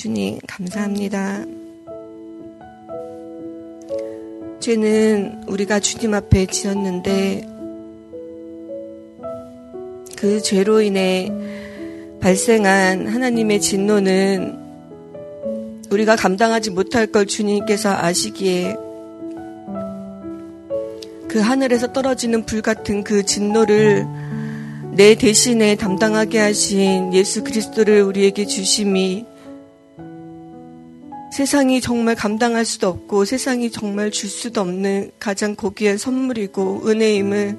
주님 감사합니다. 죄는 우리가 주님 앞에 지었는데 그 죄로 인해 발생한 하나님의 진노는 우리가 감당하지 못할 걸 주님께서 아시기에 그 하늘에서 떨어지는 불 같은 그 진노를 내 대신에 담당하게 하신 예수 그리스도를 우리에게 주심이 세상이 정말 감당할 수도 없고 세상이 정말 줄 수도 없는 가장 고귀한 선물이고 은혜임을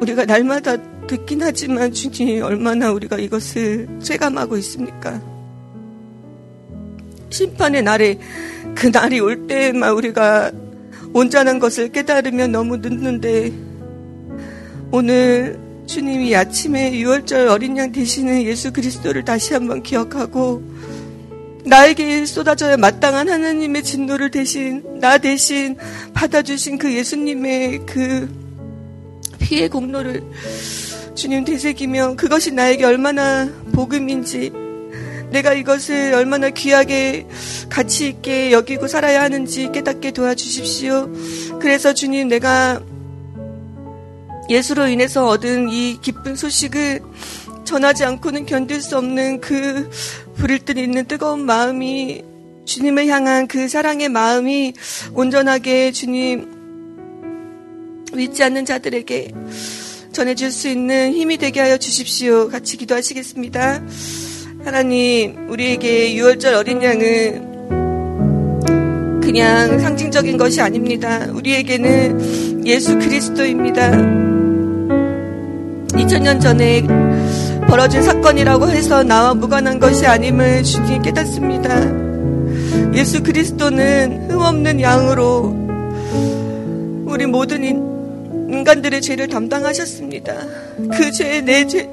우리가 날마다 듣긴 하지만 주님 얼마나 우리가 이것을 체감하고 있습니까? 심판의 날에 그 날이 올 때만 우리가 온전한 것을 깨달으면 너무 늦는데 오늘 주님이 아침에 유월절 어린 양 되시는 예수 그리스도를 다시 한번 기억하고 나에게 쏟아져야 마땅한 하나님의 진노를 대신 받아주신 그 예수님의 그 피의 공로를 주님 되새기며 그것이 나에게 얼마나 복음인지 내가 이것을 얼마나 귀하게 가치 있게 여기고 살아야 하는지 깨닫게 도와주십시오. 그래서 주님 내가 예수로 인해서 얻은 이 기쁜 소식을 전하지 않고는 견딜 수 없는 그 부릴 듯 있는 뜨거운 마음이 주님을 향한 그 사랑의 마음이 온전하게 주님 믿지 않는 자들에게 전해줄 수 있는 힘이 되게 하여 주십시오. 같이 기도하시겠습니다. 하나님, 우리에게 유월절 어린 양은 그냥 상징적인 것이 아닙니다. 우리에게는 예수 그리스도입니다. 2000년 전에 벌어진 사건이라고 해서 나와 무관한 것이 아님을 주님 깨닫습니다. 예수 그리스도는 흠없는 양으로 우리 모든 인간들의 죄를 담당하셨습니다. 그 죄, 내 죄,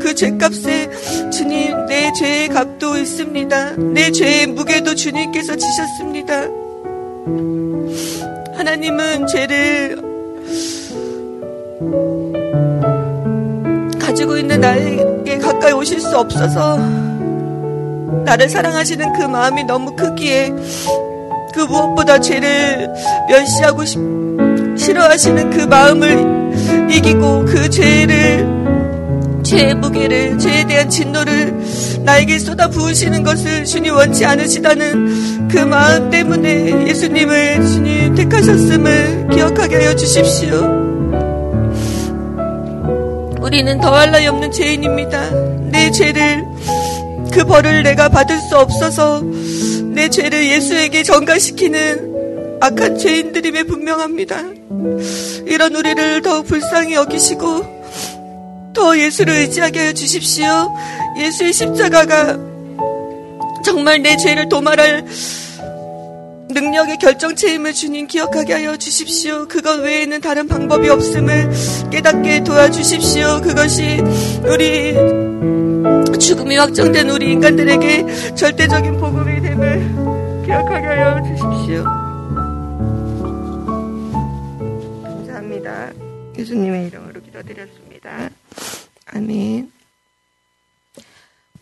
그 죄값에 주님 내 죄의 값도 있습니다. 내 죄의 무게도 주님께서 지셨습니다. 하나님은 죄를 가지고 있는 나에게 가까이 오실 수 없어서 나를 사랑하시는 그 마음이 너무 크기에 그 무엇보다 죄를 멸시하고 싫어하시는 그 마음을 이기고 그 죄를 죄의 무게를 죄에 대한 진노를 나에게 쏟아 부으시는 것을 주님 원치 않으시다는 그 마음 때문에 예수님을 주님 택하셨음을 기억하게 하여 주십시오. 우리는 더할 나위 없는 죄인입니다. 내 죄를 그 벌을 내가 받을 수 없어서 내 죄를 예수에게 전가시키는 악한 죄인들임에 분명합니다. 이런 우리를 더욱 불쌍히 여기시고 더 예수를 의지하게 하여 주십시오. 예수의 십자가가 정말 내 죄를 도말할 능력의 결정체임을 주님 기억하게 하여 주십시오. 그것 외에는 다른 방법이 없음을 깨닫게 도와주십시오. 그것이 우리 죽음이 확정된 우리 인간들에게 절대적인 복음이 됨을 기억하게 하여 주십시오. 감사합니다. 예수님의 이름으로 기도드렸습니다. 아멘.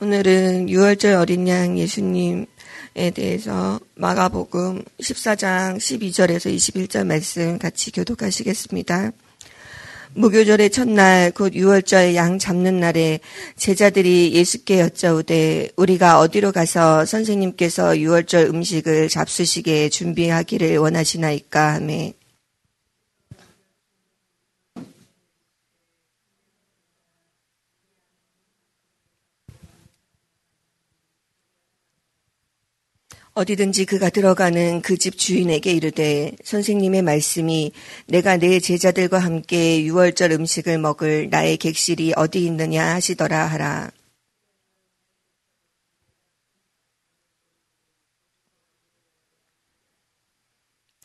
오늘은 유월절 어린 양 예수님에 대해서 마가복음 14장 12절에서 21절 말씀 같이 교독하시겠습니다. 무교절의 첫날 곧 유월절 양 잡는 날에 제자들이 예수께 여짜오되 우리가 어디로 가서 선생님께서 유월절 음식을 잡수시게 준비하기를 원하시나이까 하며 어디든지 그가 들어가는 그 집 주인에게 이르되 선생님의 말씀이 내가 내 제자들과 함께 유월절 음식을 먹을 나의 객실이 어디 있느냐 하시더라 하라.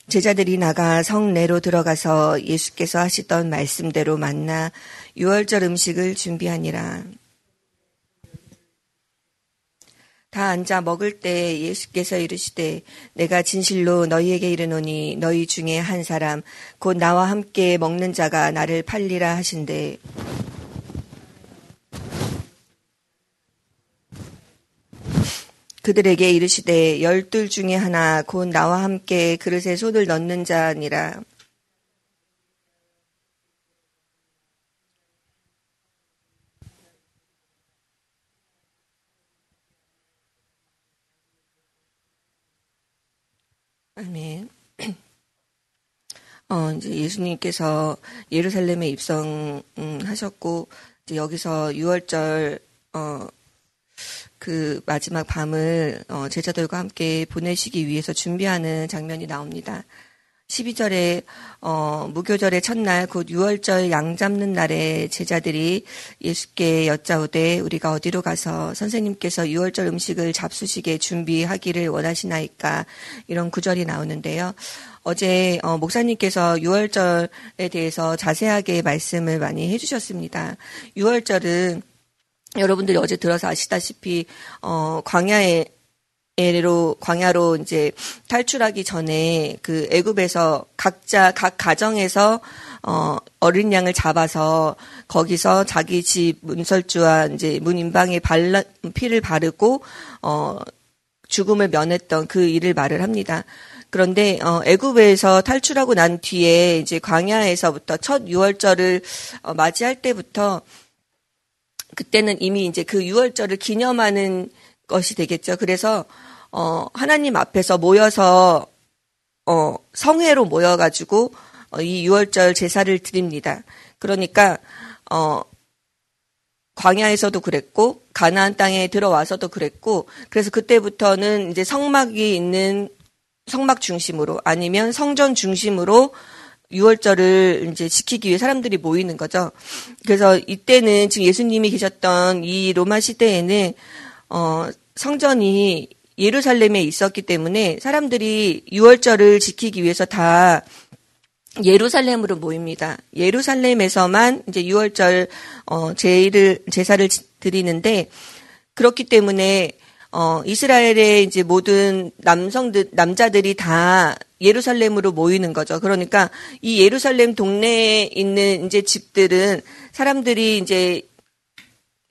제자들이 나가 성내로 들어가서 예수께서 하시던 말씀대로 만나 유월절 음식을 준비하니라. 다 앉아 먹을 때 예수께서 이르시되 내가 진실로 너희에게 이르노니 너희 중에 한 사람 곧 나와 함께 먹는 자가 나를 팔리라 하신대. 그들에게 이르시되 열둘 중에 하나 곧 나와 함께 그릇에 손을 넣는 자니라. 아멘. 이제 예수님께서 예루살렘에 입성하셨고, 이제 여기서 유월절, 그 마지막 밤을, 제자들과 함께 보내시기 위해서 준비하는 장면이 나옵니다. 12절에, 무교절의 첫날, 곧 유월절 양 잡는 날에 제자들이 예수께 여짜오되, 우리가 어디로 가서 선생님께서 유월절 음식을 잡수시게 준비하기를 원하시나이까? 이런 구절이 나오는데요. 어제 목사님께서 유월절에 대해서 자세하게 말씀을 많이 해주셨습니다. 유월절은 여러분들이 어제 들어서 아시다시피 광야로 이제 탈출하기 전에 그 애굽에서 각 가정에서 어린 양을 잡아서 거기서 자기 집 문설주와 이제 문인방에 피를 바르고 죽음을 면했던 그 일을 말을 합니다. 그런데 애굽에서 탈출하고 난 뒤에 이제 광야에서부터 첫 유월절을 맞이할 때부터 그때는 이미 이제 그 유월절을 기념하는 것이 되겠죠. 그래서 하나님 앞에서 모여서 성회로 모여가지고 이 유월절 제사를 드립니다. 그러니까 광야에서도 그랬고 가나안 땅에 들어와서도 그랬고, 그래서 그때부터는 이제 성막이 있는 성막 중심으로 아니면 성전 중심으로 유월절을 이제 지키기 위해 사람들이 모이는 거죠. 그래서 이때는 지금 예수님이 계셨던 이 로마 시대에는 성전이 예루살렘에 있었기 때문에 사람들이 유월절을 지키기 위해서 다 예루살렘으로 모입니다. 예루살렘에서만 이제 유월절 제사를 드리는데, 그렇기 때문에 이스라엘의 이제 모든 남자들이 다 예루살렘으로 모이는 거죠. 그러니까 이 예루살렘 동네에 있는 이제 집들은 사람들이 이제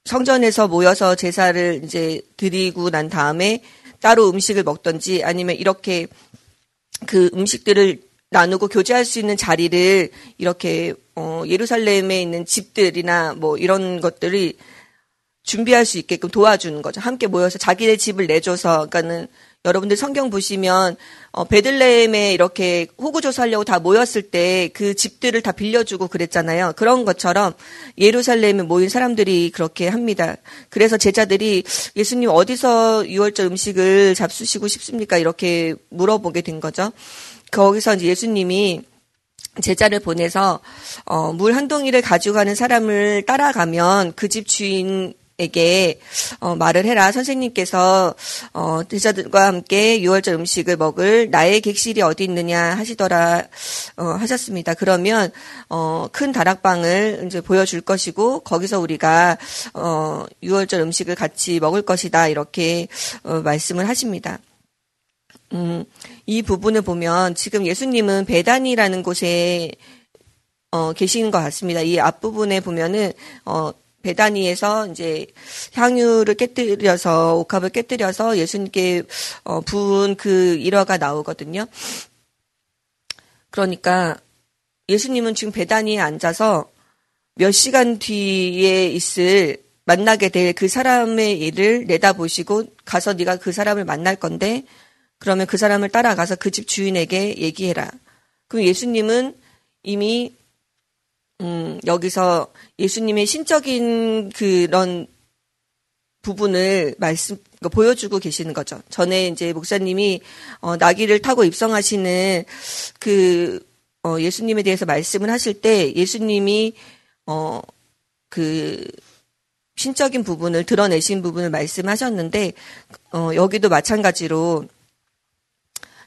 성전에서 모여서 제사를 이제 드리고 난 다음에 따로 음식을 먹든지 아니면 이렇게 그 음식들을 나누고 교제할 수 있는 자리를 이렇게 예루살렘에 있는 집들이나 뭐 이런 것들이 준비할 수 있게끔 도와주는 거죠. 함께 모여서 자기네 집을 내줘서, 그러니까는 여러분들 성경 보시면 베들레헴에 이렇게 호구조사하려고 다 모였을 때 그 집들을 다 빌려주고 그랬잖아요. 그런 것처럼 예루살렘에 모인 사람들이 그렇게 합니다. 그래서 제자들이 예수님 어디서 유월절 음식을 잡수시고 싶습니까? 이렇게 물어보게 된 거죠. 거기서 이제 예수님이 제자를 보내서 물 한 동이를 가지고 가는 사람을 따라가면 그 집 주인에게 말을 해라. 선생님께서 제자들과 함께 유월절 음식을 먹을 나의 객실이 어디 있느냐 하시더라 하셨습니다. 그러면 큰 다락방을 이제 보여줄 것이고 거기서 우리가 유월절 음식을 같이 먹을 것이다. 이렇게 말씀을 하십니다. 이 부분을 보면 지금 예수님은 베단이라는 곳에 계신 것 같습니다. 이 앞부분에 보면은 베단이에서 이제 향유를 깨뜨려서 옥합을 깨뜨려서 예수님께 부은 그 일화가 나오거든요. 그러니까 예수님은 지금 베단이에 앉아서 몇 시간 뒤에 있을 만나게 될 그 사람의 일을 내다보시고, 가서 네가 그 사람을 만날 건데 그러면 그 사람을 따라가서 그 집 주인에게 얘기해라. 그럼 예수님은 이미 여기서 예수님의 신적인 그런 부분을 보여주고 계시는 거죠. 전에 이제 목사님이 나귀를 타고 입성하시는 그 예수님에 대해서 말씀을 하실 때 예수님이 그 신적인 부분을 드러내신 부분을 말씀하셨는데 여기도 마찬가지로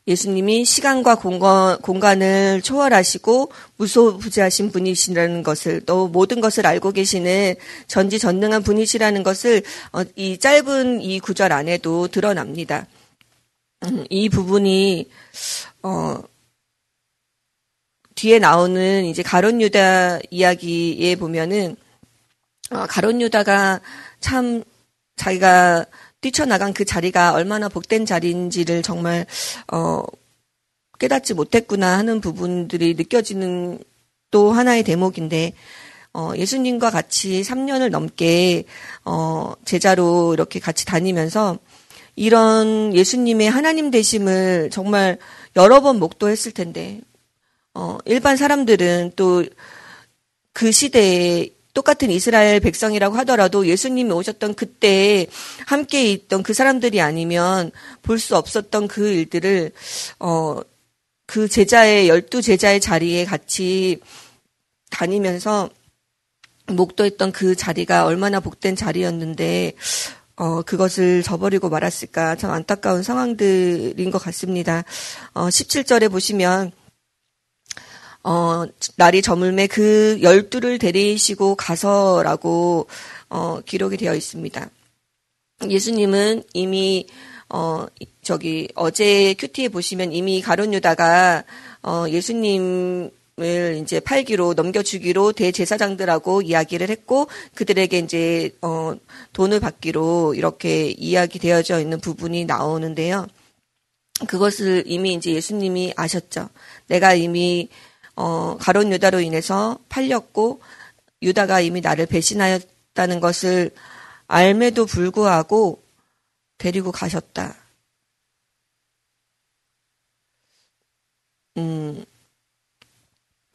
예수님이 시간과 공간을 초월하시고 무소부지하신 분이시라는 것을, 또 모든 것을 알고 계시는 전지전능한 분이시라는 것을 이 짧은 이 구절 안에도 드러납니다. 이 부분이 뒤에 나오는 이제 가룟 유다 이야기에 보면은 가룟 유다가 참 자기가 뛰쳐나간 그 자리가 얼마나 복된 자리인지를 정말 깨닫지 못했구나 하는 부분들이 느껴지는 또 하나의 대목인데, 예수님과 같이 3년을 넘게 제자로 이렇게 같이 다니면서 이런 예수님의 하나님 되심을 정말 여러 번 목도했을 텐데, 일반 사람들은 또 그 시대에 똑같은 이스라엘 백성이라고 하더라도 예수님이 오셨던 그때 함께 있던 그 사람들이 아니면 볼 수 없었던 그 일들을 그 제자의 12제자의 자리에 같이 다니면서 목도했던 그 자리가 얼마나 복된 자리였는데 그것을 저버리고 말았을까, 참 안타까운 상황들인 것 같습니다. 17절에 보시면 날이 저물매 그 12를 데리시고 가서라고 기록이 되어 있습니다. 예수님은 이미 어제 큐티에 보시면 이미 가룟 유다가 예수님을 이제 팔기로 넘겨주기로 대제사장들하고 이야기를 했고, 그들에게 이제 돈을 받기로 이렇게 이야기되어져 있는 부분이 나오는데요. 그것을 이미 이제 예수님이 아셨죠. 내가 이미 가롯 유다로 인해서 팔렸고 유다가 이미 나를 배신하였다는 것을 알매도 불구하고 데리고 가셨다.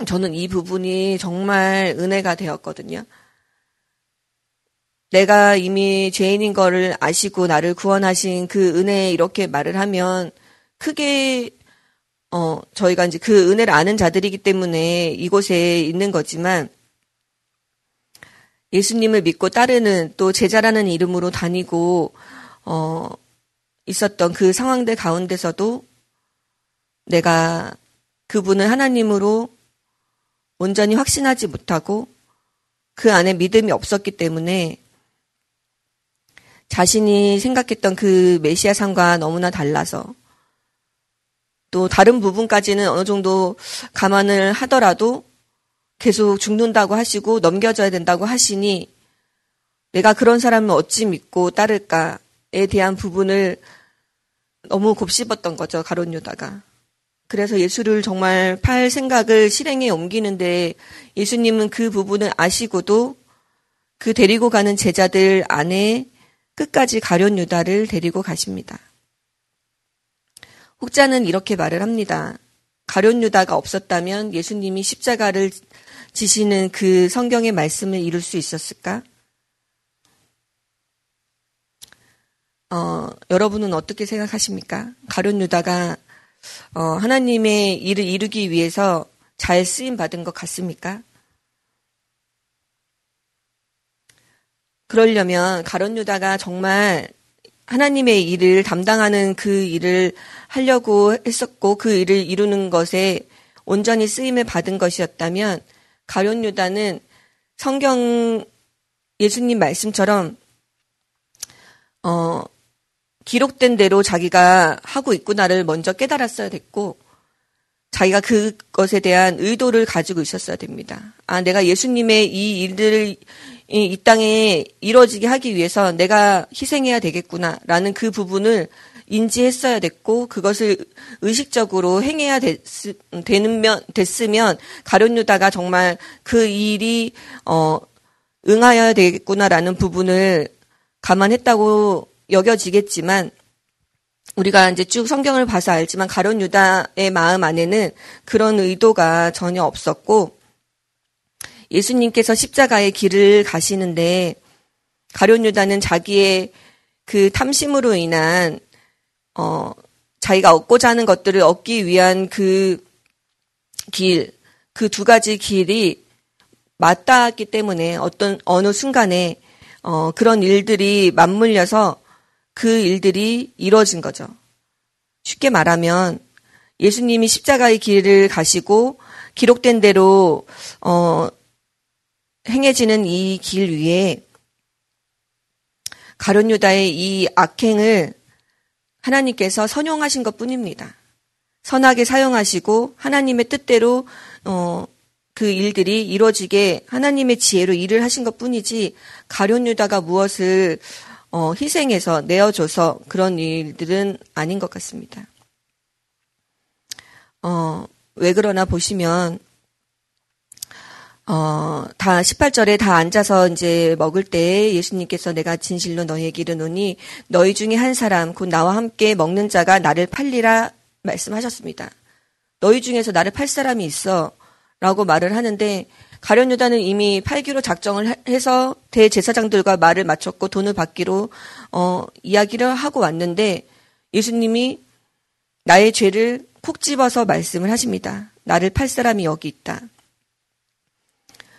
저는 이 부분이 정말 은혜가 되었거든요. 내가 이미 죄인인 거를 아시고 나를 구원하신 그 은혜에 이렇게 말을 하면 크게 저희가 이제 그 은혜를 아는 자들이기 때문에 이곳에 있는 거지만, 예수님을 믿고 따르는 또 제자라는 이름으로 다니고, 있었던 그 상황들 가운데서도 내가 그분을 하나님으로 온전히 확신하지 못하고 그 안에 믿음이 없었기 때문에 자신이 생각했던 그 메시아상과 너무나 달라서, 또 다른 부분까지는 어느 정도 감안을 하더라도 계속 죽는다고 하시고 넘겨져야 된다고 하시니 내가 그런 사람을 어찌 믿고 따를까에 대한 부분을 너무 곱씹었던 거죠, 가룟 유다가. 그래서 예수를 정말 팔 생각을 실행에 옮기는데, 예수님은 그 부분을 아시고도 그 데리고 가는 제자들 안에 끝까지 가룟 유다를 데리고 가십니다. 혹자는 이렇게 말을 합니다. 가룟 유다가 없었다면 예수님이 십자가를 지시는 그 성경의 말씀을 이룰 수 있었을까? 여러분은 어떻게 생각하십니까? 가룟 유다가 하나님의 일을 이루기 위해서 잘 쓰임 받은 것 같습니까? 그러려면 가룟 유다가 정말 하나님의 일을 담당하는 그 일을 하려고 했었고 그 일을 이루는 것에 온전히 쓰임을 받은 것이었다면, 가룟 유다는 성경 예수님 말씀처럼 기록된 대로 자기가 하고 있구나를 먼저 깨달았어야 됐고, 자기가 그것에 대한 의도를 가지고 있었어야 됩니다. 내가 예수님의 이 일들을 이 땅에 이루어지게 하기 위해서 내가 희생해야 되겠구나라는 그 부분을 인지했어야 됐고, 그것을 의식적으로 행해야 됐으면 가룟 유다가 정말 그 일이 응하여야 되겠구나라는 부분을 감안했다고 여겨지겠지만, 우리가 이제 쭉 성경을 봐서 알지만 가룟 유다의 마음 안에는 그런 의도가 전혀 없었고, 예수님께서 십자가의 길을 가시는데 가룟 유다는 자기의 그 탐심으로 인한 자기가 얻고자 하는 것들을 얻기 위한 그 두 가지 길이 맞닿았기 때문에 어느 순간에 그런 일들이 맞물려서 그 일들이 이루어진 거죠. 쉽게 말하면 예수님이 십자가의 길을 가시고 기록된 대로 행해지는 이 길 위에 가룟 유다의 이 악행을 하나님께서 선용하신 것뿐입니다. 선하게 사용하시고 하나님의 뜻대로 그 일들이 이루어지게 하나님의 지혜로 일을 하신 것뿐이지, 가룟 유다가 무엇을 희생해서 내어줘서 그런 일들은 아닌 것 같습니다. 왜 그러나 보시면 다 18절에 다 앉아서 이제 먹을 때 예수님께서 내가 진실로 너희에게 이르노니 너희 중에 한 사람 곧 나와 함께 먹는 자가 나를 팔리라 말씀하셨습니다. 너희 중에서 나를 팔 사람이 있어 라고 말을 하는데 가룟 유다는 이미 팔기로 작정을 해서 대제사장들과 말을 마쳤고 돈을 받기로 이야기를 하고 왔는데 예수님이 나의 죄를 콕 집어서 말씀을 하십니다. 나를 팔 사람이 여기 있다.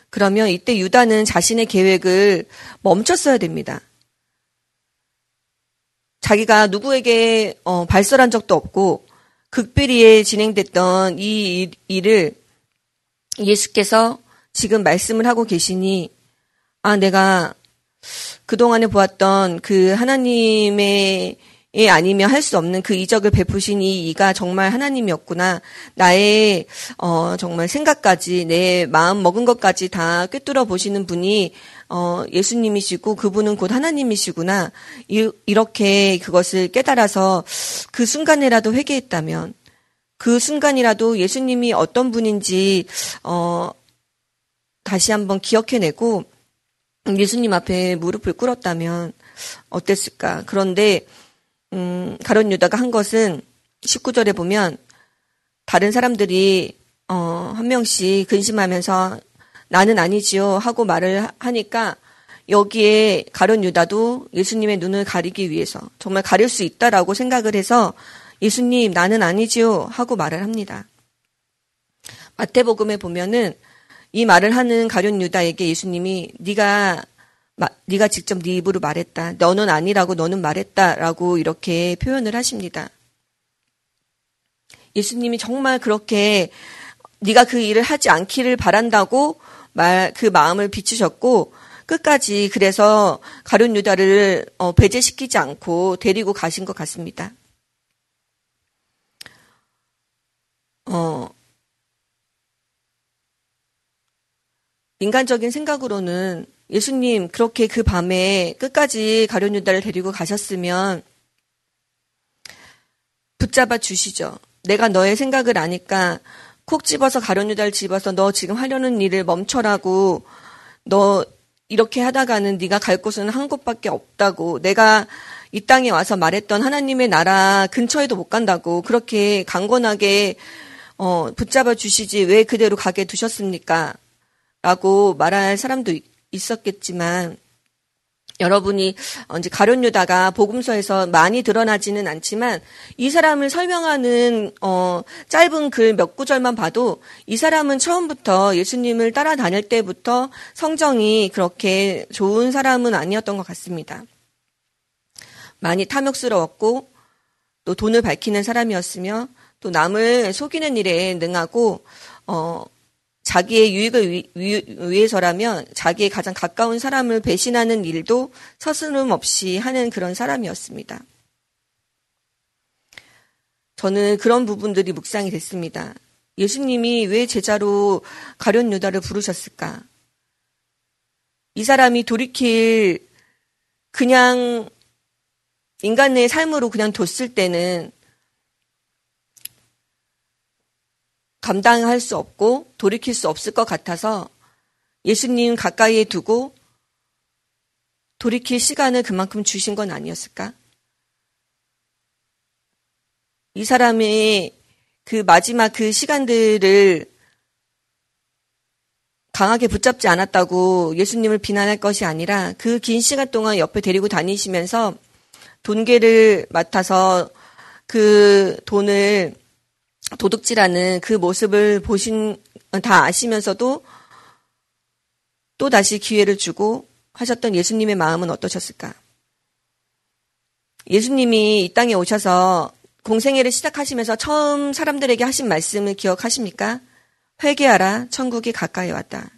그러면 이때 유다는 자신의 계획을 멈췄어야 됩니다. 자기가 누구에게 발설한 적도 없고 극비리에 진행됐던 이 일을 예수께서 지금 말씀을 하고 계시니 내가 그동안에 보았던 그 하나님의 아니면 할 수 없는 그 이적을 베푸신 이 이가 정말 하나님이었구나. 나의 정말 생각까지 내 마음 먹은 것까지 다 꿰뚫어 보시는 분이 예수님이시고 그분은 곧 하나님이시구나. 이렇게 그것을 깨달아서 그 순간이라도 회개했다면 그 순간이라도 예수님이 어떤 분인지 다시 한번 기억해내고 예수님 앞에 무릎을 꿇었다면 어땠을까. 그런데 가룟 유다가 한 것은 19절에 보면 다른 사람들이 한 명씩 근심하면서 나는 아니지요 하고 말을 하니까 여기에 가룟 유다도 예수님의 눈을 가리기 위해서 정말 가릴 수 있다라고 생각을 해서 예수님 나는 아니지요 하고 말을 합니다. 마태복음에 보면은 이 말을 하는 가룟 유다에게 예수님이 네가 직접 네 입으로 말했다. 너는 아니라고 너는 말했다라고 이렇게 표현을 하십니다. 예수님이 정말 그렇게 네가 그 일을 하지 않기를 바란다고 그 마음을 비추셨고 끝까지 그래서 가룟 유다를 배제시키지 않고 데리고 가신 것 같습니다. 인간적인 생각으로는 예수님 그렇게 그 밤에 끝까지 가룟 유다를 데리고 가셨으면 붙잡아 주시죠. 내가 너의 생각을 아니까 콕 집어서 가룟 유다를 집어서 너 지금 하려는 일을 멈춰라고 너 이렇게 하다가는 네가 갈 곳은 한 곳밖에 없다고 내가 이 땅에 와서 말했던 하나님의 나라 근처에도 못 간다고 그렇게 강건하게 붙잡아 주시지 왜 그대로 가게 두셨습니까? 라고 말할 사람도 있었겠지만 여러분이 이제 가룟 유다가 복음서에서 많이 드러나지는 않지만 이 사람을 설명하는 짧은 글 몇 구절만 봐도 이 사람은 처음부터 예수님을 따라다닐 때부터 성정이 그렇게 좋은 사람은 아니었던 것 같습니다. 많이 탐욕스러웠고 또 돈을 밝히는 사람이었으며 또 남을 속이는 일에 능하고 자기의 유익을 위해서라면 자기의 가장 가까운 사람을 배신하는 일도 서스름 없이 하는 그런 사람이었습니다. 저는 그런 부분들이 묵상이 됐습니다. 예수님이 왜 제자로 가룟 유다를 부르셨을까? 이 사람이 돌이킬 그냥 인간의 삶으로 그냥 뒀을 때는 감당할 수 없고 돌이킬 수 없을 것 같아서 예수님 가까이에 두고 돌이킬 시간을 그만큼 주신 건 아니었을까? 이 사람의 그 마지막 그 시간들을 강하게 붙잡지 않았다고 예수님을 비난할 것이 아니라 그 긴 시간 동안 옆에 데리고 다니시면서 돈계를 맡아서 그 돈을 도둑질하는 그 모습을 다 아시면서도 또다시 기회를 주고 하셨던 예수님의 마음은 어떠셨을까? 예수님이 이 땅에 오셔서 공생애를 시작하시면서 처음 사람들에게 하신 말씀을 기억하십니까? 회개하라, 천국이 가까이 왔다.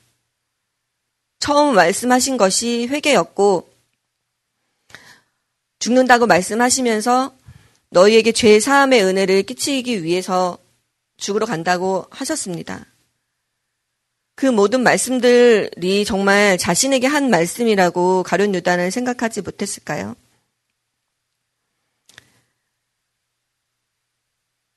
처음 말씀하신 것이 회개였고 죽는다고 말씀하시면서 너희에게 죄 사함의 은혜를 끼치기 위해서 죽으러 간다고 하셨습니다. 그 모든 말씀들이 정말 자신에게 한 말씀이라고 가룟 유다는 생각하지 못했을까요?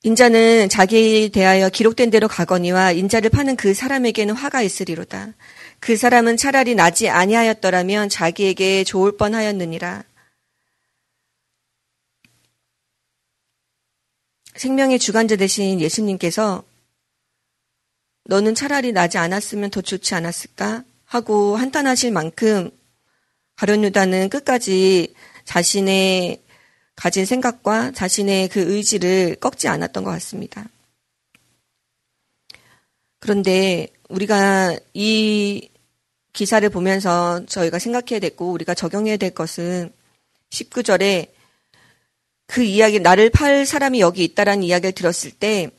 인자는 자기에 대하여 기록된 대로 가거니와 인자를 파는 그 사람에게는 화가 있으리로다. 그 사람은 차라리 나지 아니하였더라면 자기에게 좋을 뻔하였느니라. 생명의 주관자 되신 예수님께서 너는 차라리 나지 않았으면 더 좋지 않았을까 하고 한탄하실 만큼 가룟 유다는 끝까지 자신의 가진 생각과 자신의 그 의지를 꺾지 않았던 것 같습니다. 그런데 우리가 이 기사를 보면서 저희가 생각해야 되고 우리가 적용해야 될 것은 19절에 그 이야기, 나를 팔 사람이 여기 있다라는 이야기를 들었을 때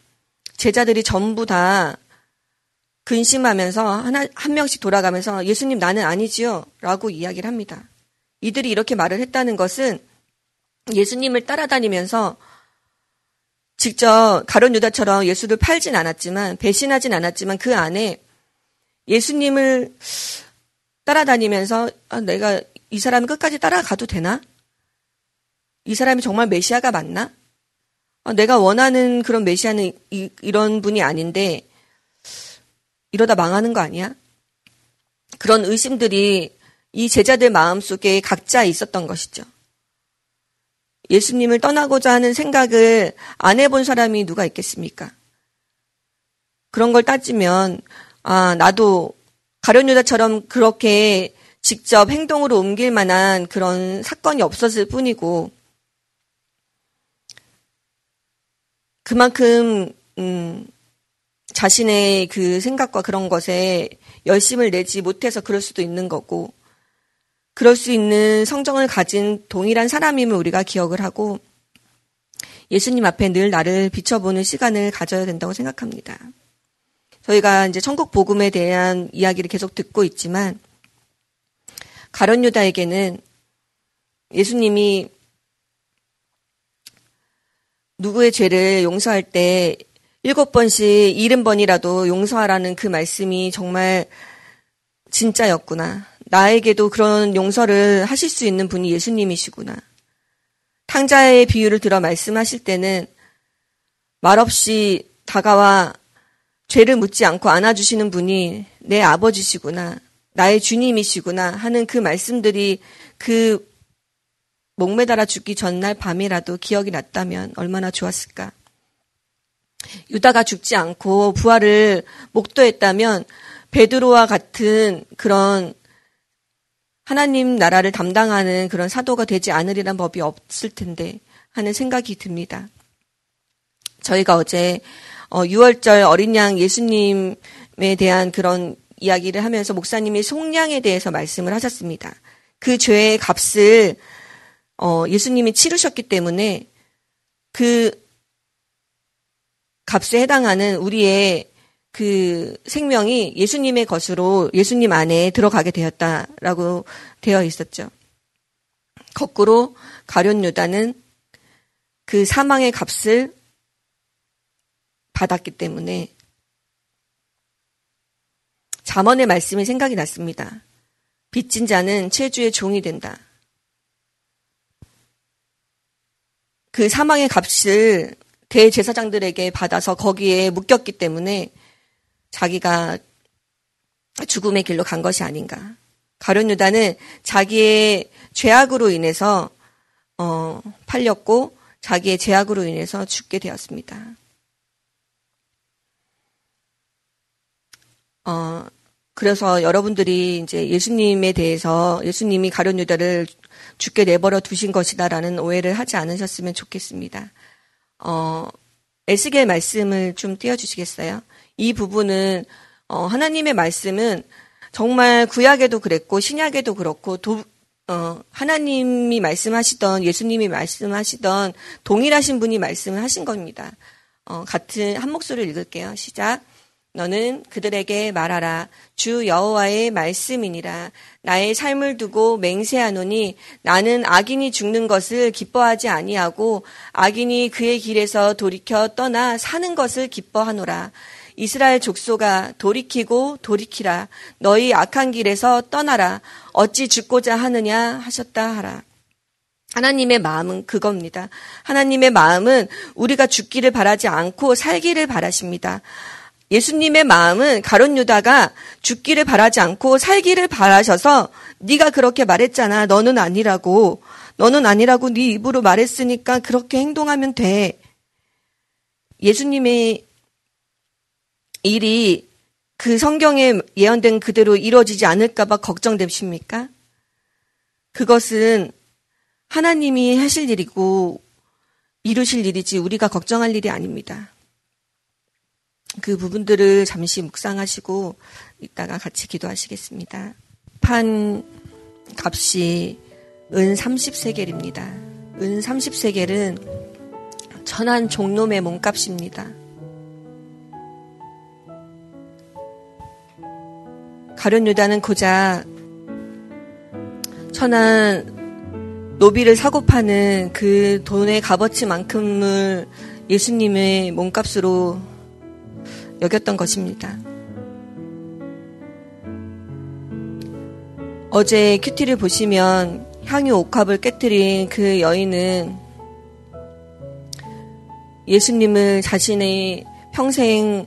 제자들이 전부 다 근심하면서 한 명씩 돌아가면서 예수님 나는 아니지요 라고 이야기를 합니다. 이들이 이렇게 말을 했다는 것은 예수님을 따라다니면서 직접 가룟 유다처럼 예수를 팔진 않았지만 배신하진 않았지만 그 안에 예수님을 따라다니면서 아, 내가 이 사람 끝까지 따라가도 되나? 이 사람이 정말 메시아가 맞나? 아, 내가 원하는 그런 메시아는 이런 분이 아닌데 이러다 망하는 거 아니야? 그런 의심들이 이 제자들 마음속에 각자 있었던 것이죠. 예수님을 떠나고자 하는 생각을 안 해본 사람이 누가 있겠습니까? 그런 걸 따지면 아 나도 가룟 유다처럼 그렇게 직접 행동으로 옮길 만한 그런 사건이 없었을 뿐이고 그만큼 자신의 그 생각과 그런 것에 열심을 내지 못해서 그럴 수도 있는 거고 그럴 수 있는 성정을 가진 동일한 사람임을 우리가 기억을 하고 예수님 앞에 늘 나를 비춰보는 시간을 가져야 된다고 생각합니다. 저희가 이제 천국 복음에 대한 이야기를 계속 듣고 있지만 가룟 유다에게는 예수님이 누구의 죄를 용서할 때 7번씩 70번이라도 용서하라는 그 말씀이 정말 진짜였구나. 나에게도 그런 용서를 하실 수 있는 분이 예수님이시구나. 탕자의 비유를 들어 말씀하실 때는 말없이 다가와 죄를 묻지 않고 안아주시는 분이 내 아버지시구나. 나의 주님이시구나 하는 그 말씀들이 그 목매달아 죽기 전날 밤이라도 기억이 났다면 얼마나 좋았을까. 유다가 죽지 않고 부활을 목도했다면 베드로와 같은 그런 하나님 나라를 담당하는 그런 사도가 되지 않으리란 법이 없을 텐데 하는 생각이 듭니다. 저희가 어제 6월절 어린 양 예수님에 대한 그런 이야기를 하면서 목사님이 속량에 대해서 말씀을 하셨습니다. 그 죄의 값을 예수님이 치르셨기 때문에 그 값에 해당하는 우리의 그 생명이 예수님의 것으로 예수님 안에 들어가게 되었다라고 되어 있었죠. 거꾸로 가룟 유다는 그 사망의 값을 받았기 때문에 잠언의 말씀이 생각이 났습니다. 빚진 자는 채주의 종이 된다. 그 사망의 값을 대제사장들에게 받아서 거기에 묶였기 때문에 자기가 죽음의 길로 간 것이 아닌가. 가룟 유다는 자기의 죄악으로 인해서 팔렸고 자기의 죄악으로 인해서 죽게 되었습니다. 그래서 여러분들이 이제 예수님에 대해서 예수님이 가룟 유다를 죽게 내버려 두신 것이다라는 오해를 하지 않으셨으면 좋겠습니다. 에스겔 말씀을 좀 띄워주시겠어요? 이 부분은 하나님의 말씀은 정말 구약에도 그랬고 신약에도 그렇고 하나님이 말씀하시던 예수님이 말씀하시던 동일하신 분이 말씀을 하신 겁니다. 같은 한 목소리를 읽을게요. 시작. 너는 그들에게 말하라. 주 여호와의 말씀이니라. 나의 삶을 두고 맹세하노니 나는 악인이 죽는 것을 기뻐하지 아니하고 악인이 그의 길에서 돌이켜 떠나 사는 것을 기뻐하노라. 이스라엘 족속아 돌이키고 돌이키라. 너희 악한 길에서 떠나라. 어찌 죽고자 하느냐 하셨다 하라. 하나님의 마음은 그겁니다. 하나님의 마음은 우리가 죽기를 바라지 않고 살기를 바라십니다. 예수님의 마음은 가룟 유다가 죽기를 바라지 않고 살기를 바라셔서 네가 그렇게 말했잖아. 너는 아니라고 네 입으로 말했으니까 그렇게 행동하면 돼. 예수님의 일이 그 성경에 예언된 그대로 이루어지지 않을까 봐 걱정되십니까? 그것은 하나님이 하실 일이고 이루실 일이지 우리가 걱정할 일이 아닙니다. 그 부분들을 잠시 묵상하시고 이따가 같이 기도하시겠습니다. 판 값이 은 30세겔입니다. 은 30세겔은 천한 종놈의 몸값입니다. 가룟 유다는 고작 천한 노비를 사고 파는 그 돈의 값어치만큼을 예수님의 몸값으로 여겼던 것입니다. 어제 큐티를 보시면 향유 옥합을 깨뜨린 그 여인은 예수님을 자신의 평생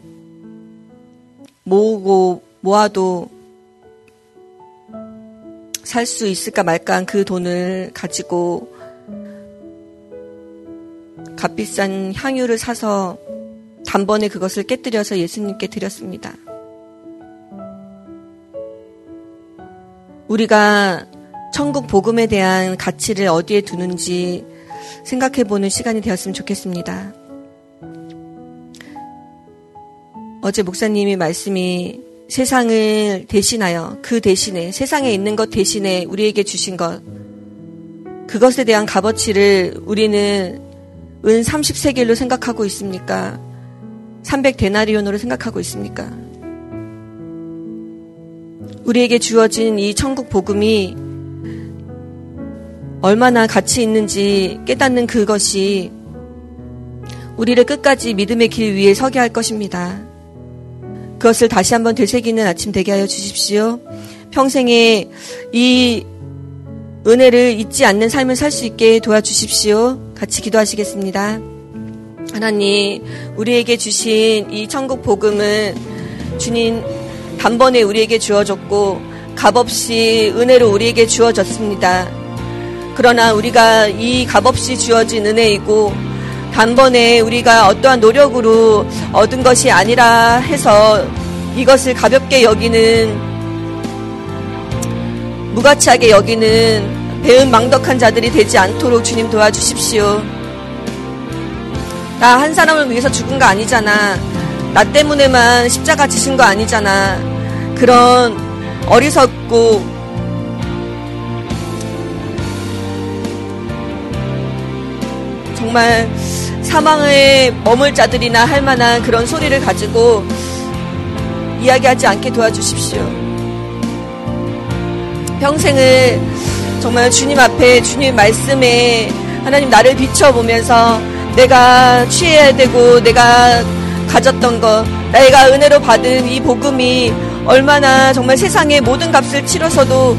모으고 모아도 살 수 있을까 말까한 그 돈을 가지고 값비싼 향유를 사서 단번에 그것을 깨뜨려서 예수님께 드렸습니다. 우리가 천국 복음에 대한 가치를 어디에 두는지 생각해보는 시간이 되었으면 좋겠습니다. 어제 목사님이 말씀이 세상을 대신하여 그 대신에 세상에 있는 것 대신에 우리에게 주신 것 그것에 대한 값어치를 우리는 은 30세겔로 생각하고 있습니까? 300데나리온으로 생각하고 있습니까? 우리에게 주어진 이 천국 복음이 얼마나 가치 있는지 깨닫는 그것이 우리를 끝까지 믿음의 길 위에 서게 할 것입니다. 그것을 다시 한번 되새기는 아침 되게 하여 주십시오. 평생에 이 은혜를 잊지 않는 삶을 살 수 있게 도와주십시오. 같이 기도하시겠습니다. 하나님, 우리에게 주신 이 천국 복음은 주님 단번에 우리에게 주어졌고 값없이 은혜로 우리에게 주어졌습니다. 그러나 우리가 이 값없이 주어진 은혜이고 단번에 우리가 어떠한 노력으로 얻은 것이 아니라 해서 이것을 가볍게 여기는 무가치하게 여기는 배은망덕한 자들이 되지 않도록 주님 도와주십시오. 나 한 사람을 위해서 죽은 거 아니잖아. 나 때문에만 십자가 지신 거 아니잖아. 그런 어리석고 정말 사망에 머물 자들이나 할 만한 그런 소리를 가지고 이야기하지 않게 도와주십시오. 평생을 정말 주님 앞에 주님 말씀에 하나님 나를 비춰보면서 내가 취해야 되고 내가 가졌던 것 내가 은혜로 받은 이 복음이 얼마나 정말 세상의 모든 값을 치러서도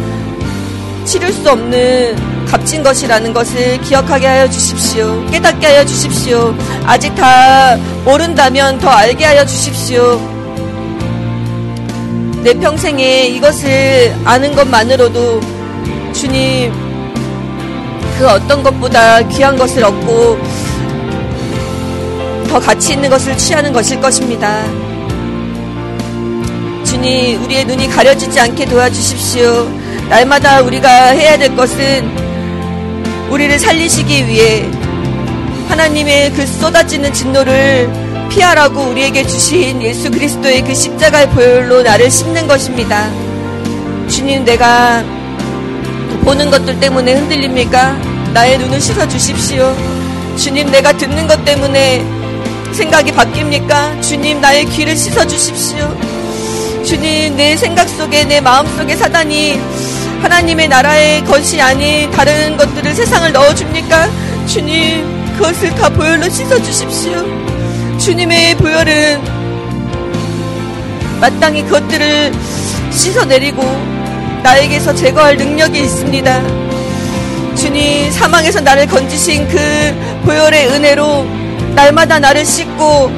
치를 수 없는 값진 것이라는 것을 기억하게 하여 주십시오. 깨닫게 하여 주십시오. 아직 다 모른다면 더 알게 하여 주십시오. 내 평생에 이것을 아는 것만으로도 주님 그 어떤 것보다 귀한 것을 얻고 더 가치 있는 것을 취하는 것일 것입니다. 주님 우리의 눈이 가려지지 않게 도와주십시오. 날마다 우리가 해야 될 것은 우리를 살리시기 위해 하나님의 그 쏟아지는 진노를 피하라고 우리에게 주신 예수 그리스도의 그 십자가의 보혈로 나를 씻는 것입니다. 주님 내가 보는 것들 때문에 흔들립니까? 나의 눈을 씻어주십시오. 주님 내가 듣는 것 때문에 생각이 바뀝니까? 주님 나의 귀를 씻어주십시오. 주님 내 생각 속에 내 마음 속에 사단이 하나님의 나라의 것이 아닌 다른 것들을 세상을 넣어줍니까? 주님 그것을 다 보혈로 씻어주십시오. 주님의 보혈은 마땅히 그것들을 씻어내리고 나에게서 제거할 능력이 있습니다. 주님, 사망에서 나를 건지신 그 보혈의 은혜로 날마다 나를 씻고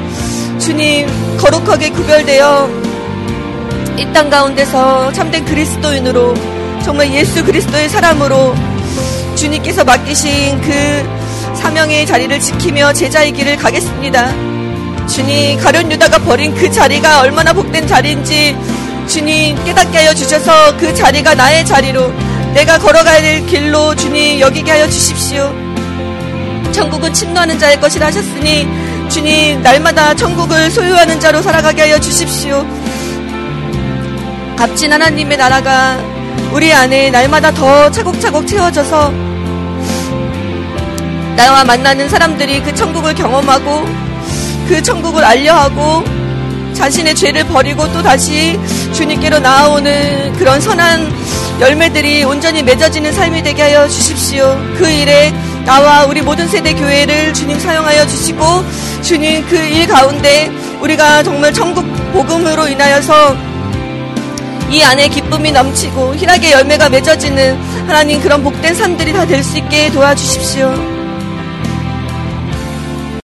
주님 거룩하게 구별되어 이 땅 가운데서 참된 그리스도인으로, 정말 예수 그리스도의 사람으로 주님께서 맡기신 그 사명의 자리를 지키며 제자의 길을 가겠습니다. 주님, 가룟 유다가 버린 그 자리가 얼마나 복된 자리인지 주님 깨닫게 하여 주셔서 그 자리가 나의 자리로, 내가 걸어가야 될 길로 주님 여기게 하여 주십시오. 천국은 침노하는 자의 것이라 하셨으니 주님 날마다 천국을 소유하는 자로 살아가게 하여 주십시오. 값진 하나님의 나라가 우리 안에 날마다 더 차곡차곡 채워져서 나와 만나는 사람들이 그 천국을 경험하고 그 천국을 알려하고 자신의 죄를 버리고 또 다시 주님께로 나아오는 그런 선한 열매들이 온전히 맺어지는 삶이 되게 하여 주십시오. 그 일에 나와 우리 모든 세대 교회를 주님 사용하여 주시고 주님 그 일 가운데 우리가 정말 천국 복음으로 인하여서 이 안에 기쁨이 넘치고 희락의 열매가 맺어지는 하나님 그런 복된 삶들이 다 될 수 있게 도와주십시오.